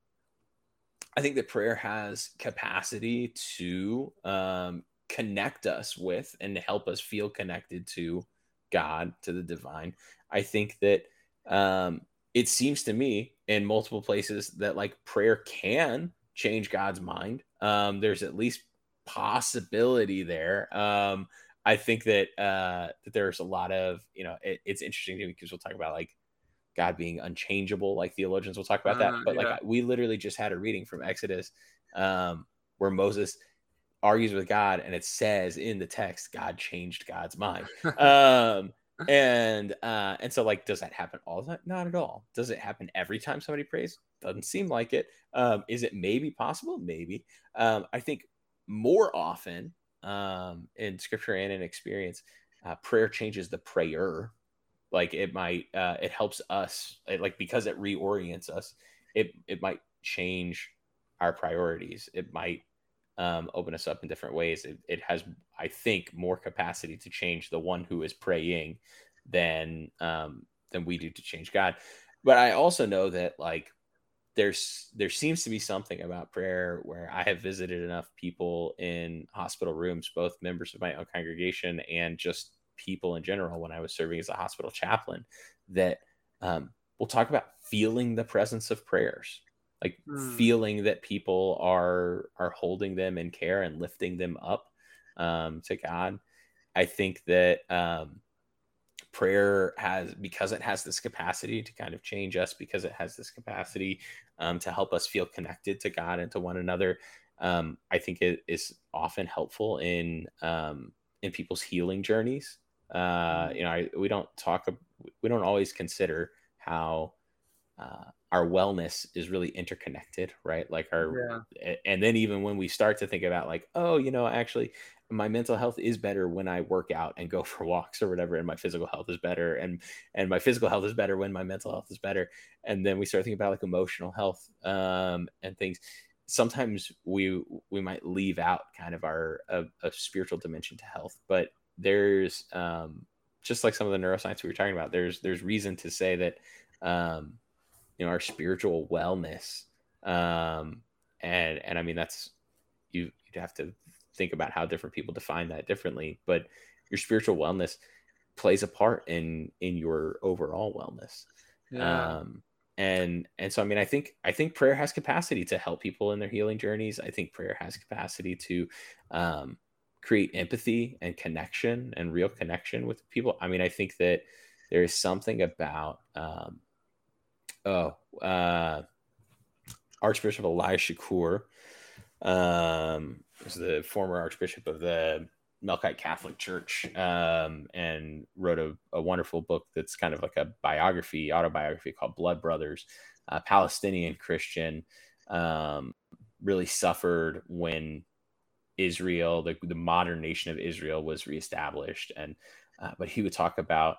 I think that prayer has capacity to um, connect us with and help us feel connected to God, to the divine. I think that um, it seems to me in multiple places that like prayer can change God's mind. Um, there's at least possibility there. Um, I think that uh, that there's a lot of, you know, it, it's interesting to me because we'll talk about like God being unchangeable, like theologians will talk about that. Uh, but yeah. like we literally just had a reading from Exodus um, where Moses argues with God and it says in the text, God changed God's mind. um, and uh, and so like, does that happen all the time? Not at all. Does it happen every time somebody prays? Doesn't seem like it. Um, is it maybe possible? Maybe. Um, I think more often um, in scripture and in experience, uh, prayer changes the prayer. Like it might, uh, it helps us it, like, because it reorients us, it, it might change our priorities. It might, um, open us up in different ways. It, it has, I think, more capacity to change the one who is praying than, um, than we do to change God. But I also know that like there's, there seems to be something about prayer where I have visited enough people in hospital rooms, both members of my own congregation and just people in general, when I was serving as a hospital chaplain, that um, we'll talk about feeling the presence of prayers, like mm. feeling that people are, are holding them in care and lifting them up um, to God. I think that um, prayer has, because it has this capacity to kind of change us, because it has this capacity um, to help us feel connected to God and to one another. Um, I think it is often helpful in um, in people's healing journeys. Uh, you know, I, we don't talk, we don't always consider how uh, our wellness is really interconnected, right? Like our, yeah. And then even when we start to think about like, oh, you know, actually my mental health is better when I work out and go for walks or whatever, and my physical health is better. And, and my physical health is better when my mental health is better. And then we start thinking about like emotional health um, and things. Sometimes we, we might leave out kind of our, a, a spiritual dimension to health, but there's um, just like some of the neuroscience we were talking about, there's, there's reason to say that um, you know, our spiritual wellness. Um, and, and I mean, that's, you, you'd have to think about how different people define that differently, but your spiritual wellness plays a part in, in your overall wellness. Yeah. Um, and, and so, I mean, I think, I think prayer has capacity to help people in their healing journeys. I think prayer has capacity to, um, create empathy and connection and real connection with people. I mean, I think that there is something about, um, oh, uh, Archbishop Elias Shakur, um, was the former Archbishop of the Melkite Catholic Church, um, and wrote a, a wonderful book that's kind of like a biography, autobiography called Blood Brothers, a Palestinian Christian, um, really suffered when Israel, the, the modern nation of Israel, was reestablished. And, uh, but he would talk about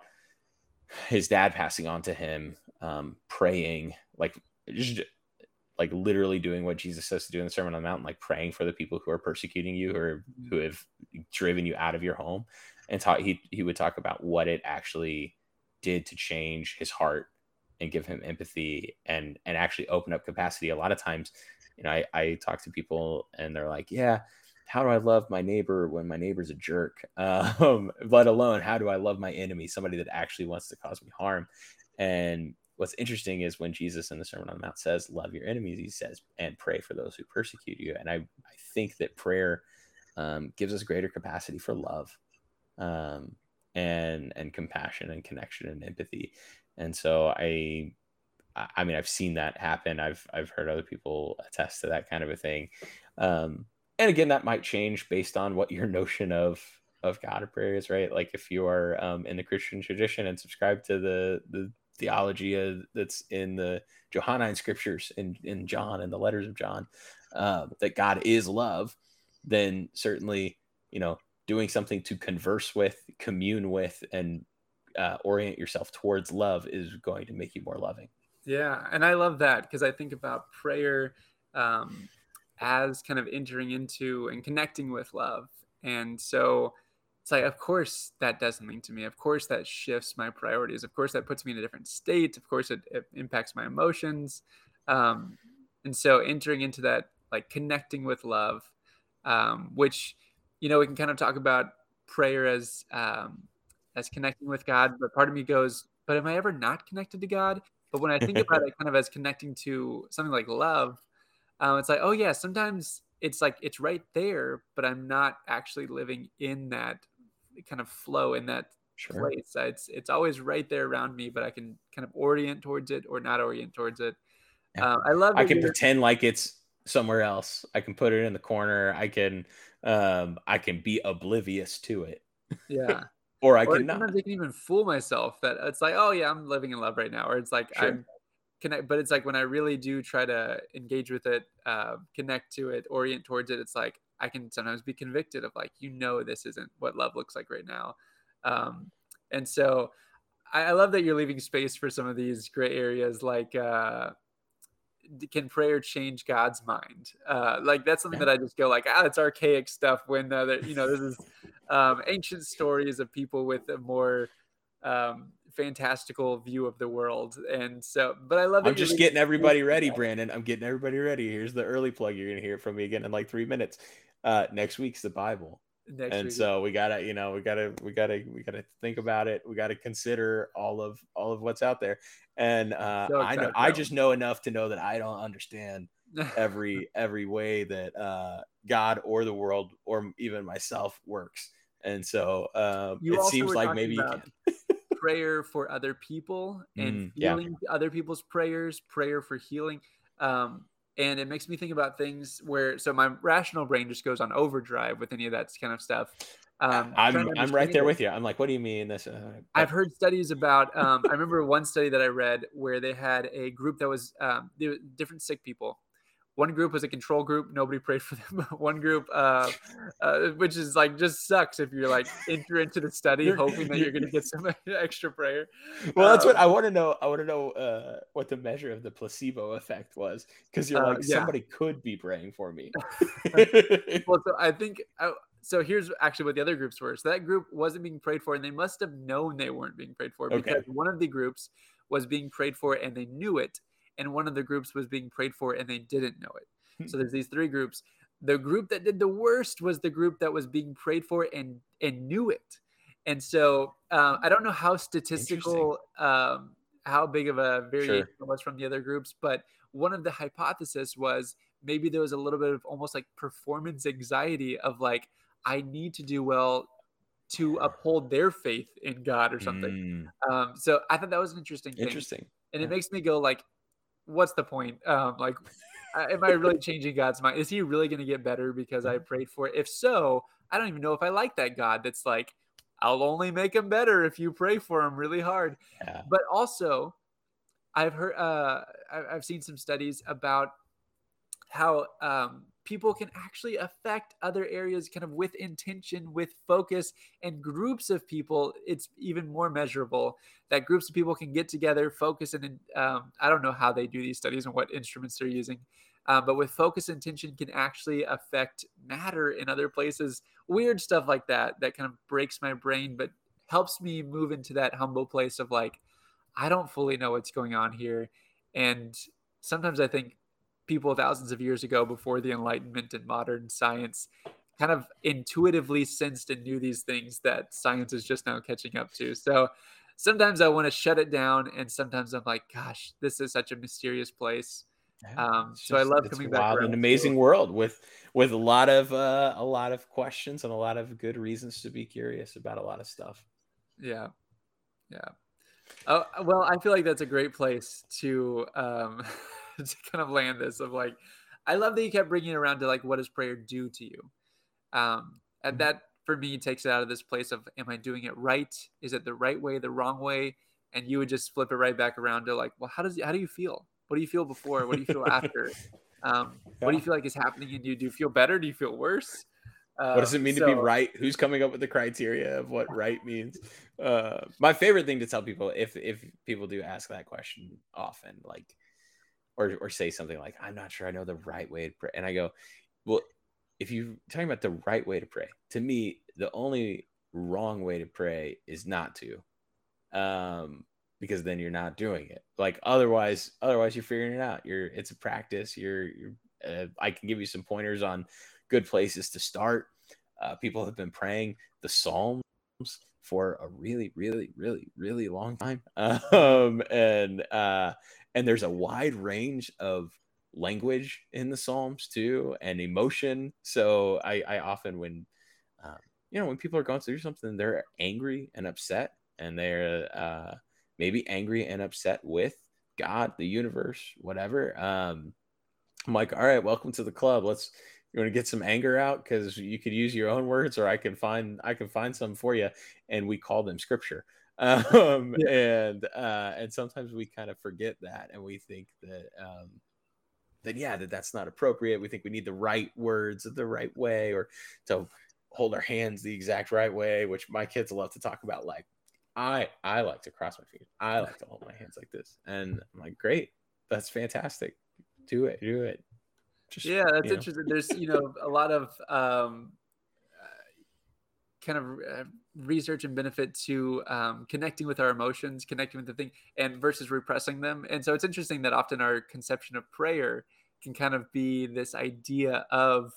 his dad passing on to him, um, praying, like, just, like literally doing what Jesus says to do in the Sermon on the Mount, like praying for the people who are persecuting you or who have driven you out of your home. And ta- he, he would talk about what it actually did to change his heart and give him empathy and, and actually open up capacity. A lot of times, you know, I, I talk to people and they're like, yeah, how do I love my neighbor when my neighbor's a jerk? Um, let alone, how do I love my enemy, somebody that actually wants to cause me harm? And what's interesting is when Jesus in the Sermon on the Mount says, love your enemies, he says, and pray for those who persecute you. And I, I think that prayer um, gives us greater capacity for love um, and, and compassion and connection and empathy. And so I, I mean, I've seen that happen. I've, I've heard other people attest to that kind of a thing. Um, And again, that might change based on what your notion of, of God or prayer is, right? Like if you are um, in the Christian tradition and subscribe to the, the theology of, that's in the Johannine scriptures in, in John and the letters of John, uh, that God is love, then certainly, you know, doing something to converse with, commune with, and uh, orient yourself towards love is going to make you more loving. Yeah. And I love that because I think about prayer um as kind of entering into and connecting with love. And so it's like, of course that does something to me. Of course that shifts my priorities. Of course that puts me in a different state. Of course it, it impacts my emotions. Um, and so entering into that, like connecting with love, um, which, you know, we can kind of talk about prayer as, um, as connecting with God, but part of me goes, but am I ever not connected to God? But when I think about it kind of as connecting to something like love, Um, it's like, oh yeah, sometimes it's like, it's right there, but I'm not actually living in that kind of flow, in that sure. place. It's it's always right there around me, but I can kind of orient towards it or not orient towards it. Yeah. Um, I love I can you're... pretend like it's somewhere else. I can put it in the corner. I can, um, I can be oblivious to it. Yeah. or I or can not. I can even fool myself that it's like, oh yeah, I'm living in love right now. Or it's like, sure. I'm, connect, but it's like when I really do try to engage with it, uh, connect to it, orient towards it, it's like I can sometimes be convicted of like, you know, this isn't what love looks like right now. Um, and so I, I love that you're leaving space for some of these gray areas. Like, uh, can prayer change God's mind? Uh, like that's something that I just go like, ah, it's archaic stuff when, uh, you know, this is um, ancient stories of people with a more um, fantastical view of the world. And so, but I love it. I'm just getting everybody ready, Brandon. I'm getting everybody ready. Here's the early plug. You're going to hear from me again in like three minutes. Uh, next week's the Bible. Next and week. So we gotta, you know, we gotta, we gotta, we gotta think about it. We gotta consider all of, all of what's out there. And, uh, so I know, I just know enough to know that I don't understand every, every way that, uh, God or the world or even myself works. And so, uh, you it seems like maybe about- you can. prayer for other people and mm, feeling yeah. other people's prayers, prayer for healing. Um, and it makes me think about things where, so my rational brain just goes on overdrive with any of that kind of stuff. Um, I'm I'm right there it. with you. I'm like, what do you mean? This? Uh, I've heard studies about, um, I remember one study that I read where they had a group that was um, different sick people. One group was a control group. Nobody prayed for them. One group, uh, uh, which is like, just sucks if you're like enter into the study hoping that you're going to get some extra prayer. Well, um, that's what I want to know. I want to know uh, what the measure of the placebo effect was, because you're uh, like, yeah. somebody could be praying for me. Well, so I think, I, so here's actually what the other groups were. So that group wasn't being prayed for, and they must have known they weren't being prayed for, because okay. one of the groups was being prayed for and they knew it. And one of the groups was being prayed for and they didn't know it. So there's these three groups. The group that did the worst was the group that was being prayed for and, and knew it. And so um, I don't know how statistical, um, how big of a variation sure. it was from the other groups, but one of the hypotheses was maybe there was a little bit of almost like performance anxiety of like, I need to do well to uphold their faith in God or something. Mm. Um, so I thought that was an interesting thing. Interesting. And yeah. it makes me go like, what's the point? Um, like, am I really changing God's mind? Is he really going to get better because I prayed for it? If so, I don't even know if I like that God that's like, I'll only make him better if you pray for him really hard. Yeah. But also I've heard, uh, I've seen some studies about how um, people can actually affect other areas kind of with intention, with focus, and groups of people. It's even more measurable that groups of people can get together, focus, and um, I don't know how they do these studies and what instruments they're using, uh, but with focus and intention can actually affect matter in other places. Weird stuff like that, that kind of breaks my brain, but helps me move into that humble place of like, I don't fully know what's going on here. And sometimes I think, people thousands of years ago, before the Enlightenment and modern science, kind of intuitively sensed and knew these things that science is just now catching up to. So sometimes I want to shut it down, and sometimes I'm like, gosh, this is such a mysterious place. Um, just, so I love coming back. It's an amazing world with with a lot of uh, a lot of questions and a lot of good reasons to be curious about a lot of stuff. Yeah, yeah. Oh, well, I feel like that's a great place to. Um, to kind of land this of like, I love that you kept bringing it around to like, what does prayer do to you? Um, and that for me takes it out of this place of, am I doing it right? Is it the right way, the wrong way? And you would just flip it right back around to like, well, how does, how do you feel? What do you feel before? What do you feel after? Um, yeah. What do you feel like is happening in you? Do you feel better? Do you feel worse? Uh, what does it mean so, to be right? Who's coming up with the criteria of what right means? Uh, my favorite thing to tell people, if, if people do ask that question often, like, Or, or say something like, I'm not sure I know the right way to pray. And I go, well, if you're talking about the right way to pray, to me, the only wrong way to pray is not to, um, because then you're not doing it. Like otherwise, otherwise you're figuring it out. You're, it's a practice. You're, you're uh, I can give you some pointers on good places to start. Uh, people have been praying the Psalms for a really, really, really, really long time. Um, and, uh, And there's a wide range of language in the Psalms too, and emotion. So I, I often, when, um, you know, when people are going through something, they're angry and upset, and they're uh, maybe angry and upset with God, the universe, whatever. Um, I'm like, all right, welcome to the club. Let's, you want to get some anger out? Cause you could use your own words, or I can find, I can find some for you. And we call them scripture. Um, yeah. and, uh, and sometimes we kind of forget that. And we think that, um, that, yeah, that that's not appropriate. We think we need the right words the right way, or to hold our hands the exact right way, which my kids love to talk about. Like, I, I like to cross my fingers. I like to hold my hands like this. And I'm like, great. That's fantastic. Do it. Do it. Just, yeah. That's interesting. Know. There's, you know, a lot of, um, kind of uh, research and benefit to um, connecting with our emotions, connecting with the thing, and versus repressing them. And so it's interesting that often our conception of prayer can kind of be this idea of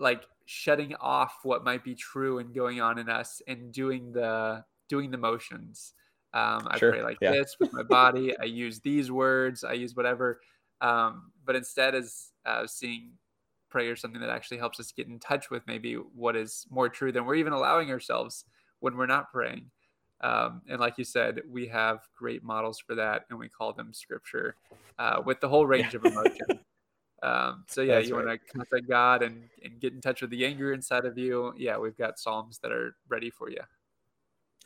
like shutting off what might be true and going on in us and doing the doing the motions. Um, I sure. pray like yeah. this with my body. I use these words. I use whatever. Um, but instead, as uh, seeing prayer, something that actually helps us get in touch with maybe what is more true than we're even allowing ourselves when we're not praying. Um, and like you said, we have great models for that, and we call them scripture, uh, with the whole range yeah. of emotion. Um, so yeah, That's you right. want to contact God and, and get in touch with the anger inside of you. Yeah, we've got Psalms that are ready for you.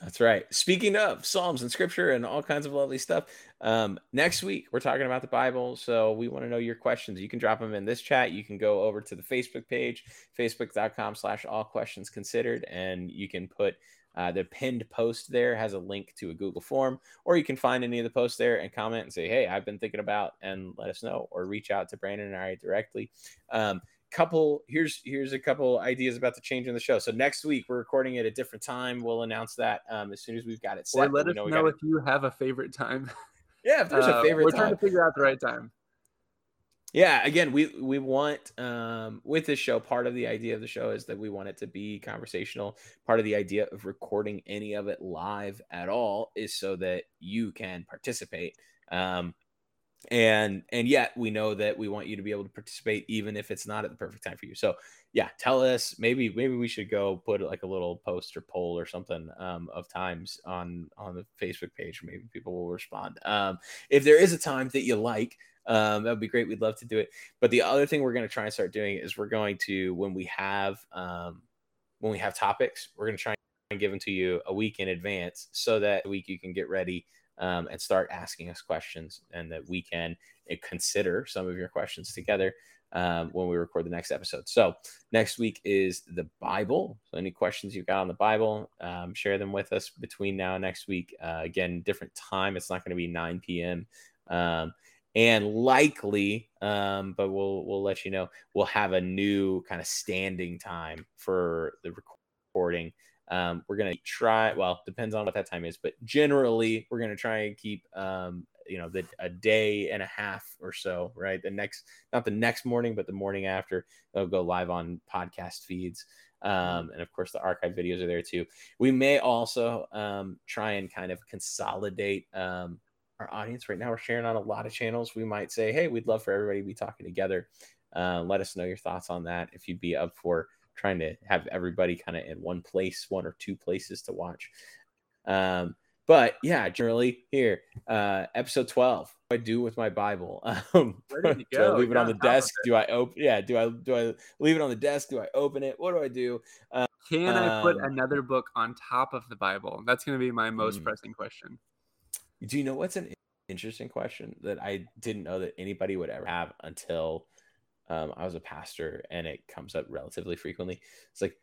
That's right. Speaking of Psalms and scripture and all kinds of lovely stuff, um, next week we're talking about the Bible. So we want to know your questions. You can drop them in this chat. You can go over to the Facebook page, facebook.com slash all questions considered. And you can put uh, the pinned post there has a link to a Google form, or you can find any of the posts there and comment and say, hey, I've been thinking about, and let us know, or reach out to Brandon and I directly. Um, couple here's here's a couple ideas about the change in the show. So next week we're recording at a different time. We'll announce that um as soon as we've got it set. Or let us know, know if it. You have a favorite time. Yeah, if there's uh, a favorite we're time. Trying to figure out the right time. Yeah, again, we we want um with this show, part of the idea of the show is that we want it to be conversational. Part of the idea of recording any of it live at all is so that you can participate. um And and yet we know that we want you to be able to participate, even if it's not at the perfect time for you. So yeah, tell us. Maybe maybe we should go put like a little post or poll or something um, of times on on the Facebook page. Maybe people will respond. Um, if there is a time that you like, um, that would be great. We'd love to do it. But the other thing we're going to try and start doing is we're going to when we have um, when we have topics, we're going to try and give them to you a week in advance so that week you can get ready. Um, and start asking us questions, and that we can uh, consider some of your questions together um, when we record the next episode. So next week is the Bible. So any questions you've got on the Bible, um, share them with us between now and next week. Uh, again, different time. It's not going to be nine p.m. Um, and likely, um, but we'll we'll let you know, we'll have a new kind of standing time for the recording. Um, we're going to try, well, depends on what that time is, but generally we're going to try and keep, um, you know, the, a day and a half or so, right? The next, not the next morning, but the morning after, they'll go live on podcast feeds. Um, and of course the archive videos are there too. We may also, um, try and kind of consolidate, um, our audience. Right now we're sharing on a lot of channels. We might say, hey, we'd love for everybody to be talking together. Uh, let us know your thoughts on that. If you'd be up for trying to have everybody kind of in one place, one or two places to watch. Um, but yeah, generally here, uh, episode twelve, what do I do with my Bible? Um, Where did you go? Do I leave it on the desk? Do I open? Yeah. Do I, do I leave it on the desk? Do I open it? What do I do? Um, Can I put another book on top of the Bible? That's going to be my most mm. pressing question. Do you know what's an interesting question that I didn't know that anybody would ever have until Um, I was a pastor, and it comes up relatively frequently. It's like,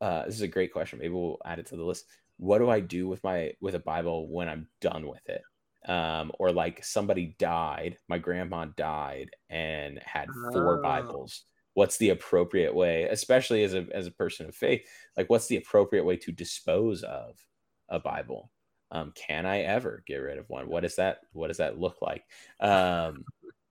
uh, this is a great question. Maybe we'll add it to the list. What do I do with my, with a Bible when I'm done with it? Um, or like somebody died, my grandma died and had four oh. Bibles. What's the appropriate way, especially as a, as a person of faith, like what's the appropriate way to dispose of a Bible? Um, can I ever get rid of one? What is that? What does that look like? Um,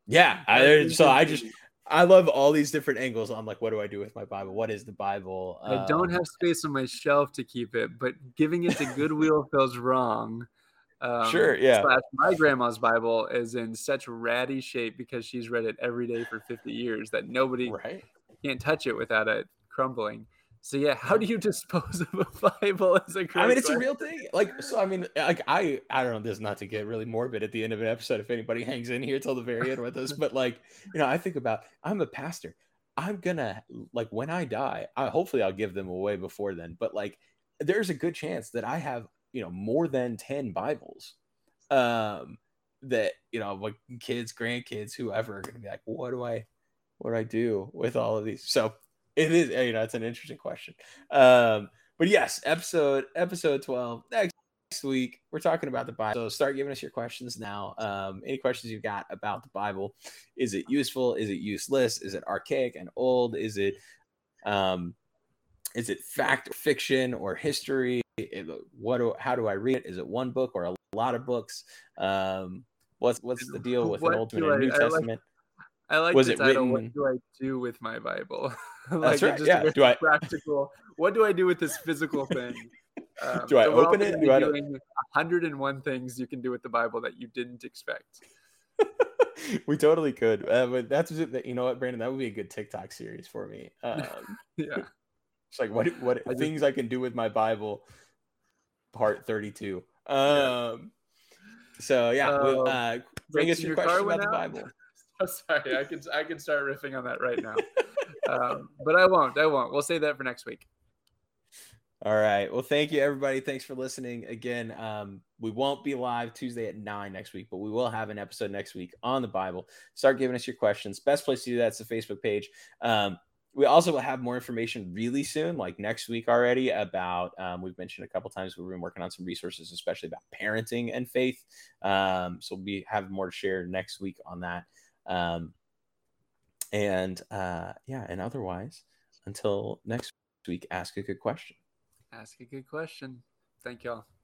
yeah. I, so I just, I love all these different angles. I'm like, what do I do with my Bible? What is the Bible? Um, I don't have space on my shelf to keep it, but giving it to Goodwill feels wrong. Um, sure, yeah. Slash my grandma's Bible is in such ratty shape because she's read it every day for fifty years that nobody right? can't touch it without it crumbling. So yeah, how do you dispose of a Bible as a Christian? I mean, it's a real thing. Like, so I mean, like I, I don't know. This is not to get really morbid at the end of an episode. If anybody hangs in here till the very end with us, but like, you know, I think about. I'm a pastor. I'm gonna like when I die. I hopefully I'll give them away before then. But like, there's a good chance that I have you know more than ten Bibles. Um, that you know, like kids, grandkids, whoever are gonna be like, what do I, what do I do with all of these? So. It is, you know, it's an interesting question. Um, but yes, episode episode twelve next, next week. We're talking about the Bible, so start giving us your questions now. Um, any questions you've got about the Bible? Is it useful? Is it useless? Is it archaic and old? Is it um, is it fact or fiction or history? It, what do, how do I read it? Is it one book or a lot of books? Um, what's what's the deal with what an Old Testament and New I Testament? Like- I like was the title, written... What do I do with my Bible? like That's right, just yeah. Do I... practical, what do I do with this physical thing? Um, do I so open it? Do I doing one hundred and one things you can do with the Bible that you didn't expect. We totally could. Uh, but that's you know what, Brandon, that would be a good TikTok series for me. Um, yeah. It's like what what I things think... I can do with my Bible. part thirty-two. Um, so yeah, uh, we'll, uh, bring us your, your question about out? the Bible. Oh, sorry, I can I can start riffing on that right now, um, but I won't. I won't. We'll save that for next week. All right. Well, thank you, everybody. Thanks for listening again. Um, we won't be live Tuesday at nine next week, but we will have an episode next week on the Bible. Start giving us your questions. Best place to do that is the Facebook page. Um, we also will have more information really soon, like next week already, about um, we've mentioned a couple times we've been working on some resources, especially about parenting and faith. Um, so we'll be having more to share next week on that. Um, and uh, yeah, and otherwise, until next week, ask a good question. Ask a good question. Thank y'all.